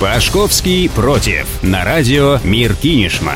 Пашковский против. На радио Мир Кинешма.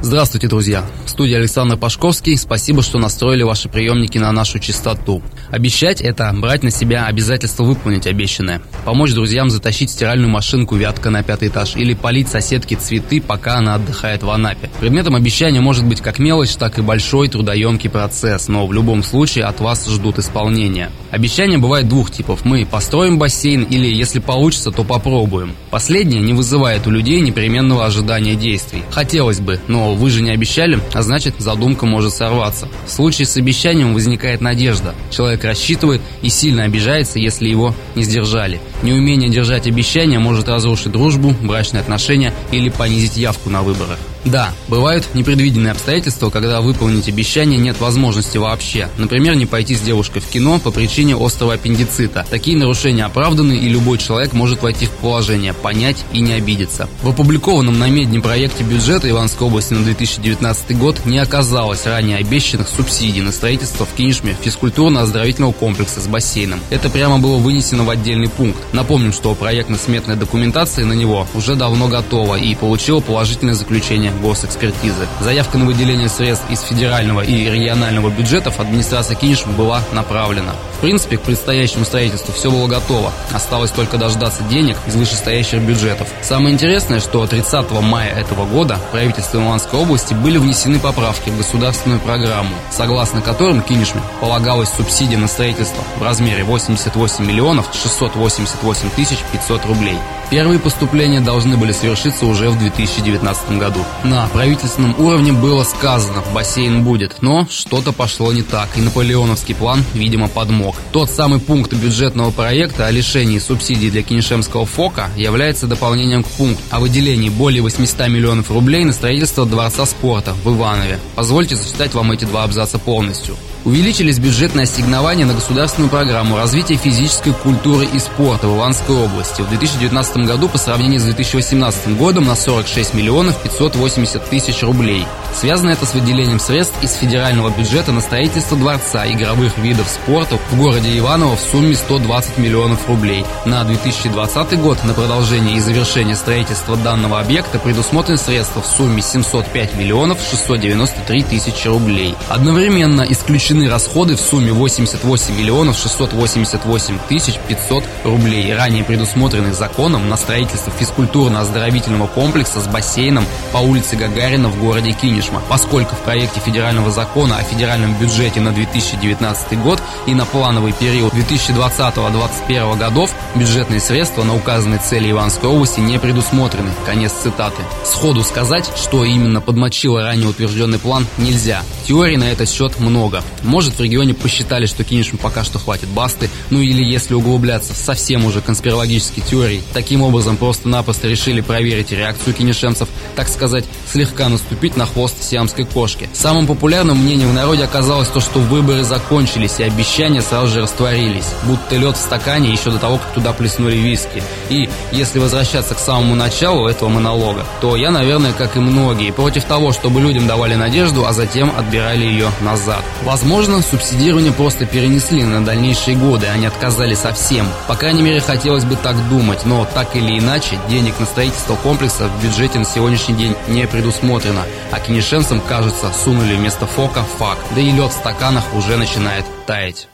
Здравствуйте, друзья! В студии Александр Пашковский. Спасибо, что настроили ваши приемники на нашу частоту. Обещать – это брать на себя обязательство выполнить обещанное. Помочь друзьям затащить стиральную машинку «Вятка» на 5-й этаж или полить соседке цветы, пока она отдыхает в Анапе. Предметом обещания может быть как мелочь, так и большой трудоемкий процесс, но в любом случае от вас ждут исполнения. Обещания бывают двух типов. Мы построим бассейн или, если получится, то попробуем. Последнее не вызывает у людей непременного ожидания действий. Хотелось бы, но вы же не обещали, а значит, задумка может сорваться. В случае с обещанием возникает надежда. Человек рассчитывает и сильно обижается, если его не сдержали. Неумение держать обещания может разрушить дружбу, брачные отношения или понизить явку на выборах. Да, бывают непредвиденные обстоятельства, когда выполнить обещание нет возможности вообще. Например, не пойти с девушкой в кино по причине острого аппендицита. Такие нарушения оправданы, и любой человек может войти в положение, понять и не обидеться. В опубликованном на Медне проекте бюджета Ивановской области на 2019 год не оказалось ранее обещанных субсидий на строительство в Кинешме физкультурно-оздоровительного комплекса с бассейном. Это прямо было вынесено в отдельный пункт. Напомним, что проектно-сметная документация на него уже давно готова и получила положительное заключение госэкспертизы. Заявка на выделение средств из федерального и регионального бюджетов администрация Кинешмы была направлена. В принципе, к предстоящему строительству все было готово. Осталось только дождаться денег из вышестоящих бюджетов. Самое интересное, что 30 мая этого года правительством Ивановской области были внесены поправки в государственную программу, согласно которым Кинешме полагалась субсидия на строительство в размере 88 миллионов 688 тысяч 500 рублей. Первые поступления должны были совершиться уже в 2019 году. На правительственном уровне было сказано, бассейн будет, но что-то пошло не так, и наполеоновский план, видимо, подмог. Тот самый пункт бюджетного проекта о лишении субсидий для кинешемского ФОКа является дополнением к пункту о выделении более 800 миллионов рублей на строительство Дворца Спорта в Иванове. Позвольте зачитать вам эти два абзаца полностью. Увеличились бюджетные ассигнования на государственную программу развития физической культуры и спорта в Ивановской области в 2019 году по сравнению с 2018 годом на 46 миллионов 580 тысяч рублей. Связано это с выделением средств из федерального бюджета на строительство дворца игровых видов спорта в городе Иваново в сумме 120 миллионов рублей. На 2020 год на продолжение и завершение строительства данного объекта предусмотрены средства в сумме 705 миллионов 693 тысячи рублей. Одновременно исключено расходы в сумме 88 миллионов 688 тысяч 500 рублей, ранее предусмотренных законом на строительство физкультурно-оздоровительного комплекса с бассейном по улице Гагарина в городе Кинешма, поскольку в проекте федерального закона о федеральном бюджете на 2019 год и на плановый период 2020-2021 годов бюджетные средства на указанные цели Ивановской области не предусмотрены. Конец цитаты. Сходу сказать, что именно подмочило ранее утвержденный план, нельзя. Теорий на этот счет много. Может, в регионе посчитали, что Кинешме пока что хватит басты, ну или, если углубляться в совсем уже конспирологические теории, таким образом просто-напросто решили проверить реакцию кинешемцев, так сказать, слегка наступить на хвост сиамской кошки. Самым популярным мнением в народе оказалось то, что выборы закончились и обещания сразу же растворились, будто лед в стакане еще до того, как туда плеснули виски. И если возвращаться к самому началу этого монолога, то я, наверное, как и многие, против того, чтобы людям давали надежду, а затем отбирали ее назад. Возможно, субсидирование просто перенесли на дальнейшие годы, а не отказали совсем. По крайней мере, хотелось бы так думать, но так или иначе, денег на строительство комплекса в бюджете на сегодняшний день не предусмотрено, а кинешемцам, кажется, сунули вместо ФОКа фак, да и лед в стаканах уже начинает таять.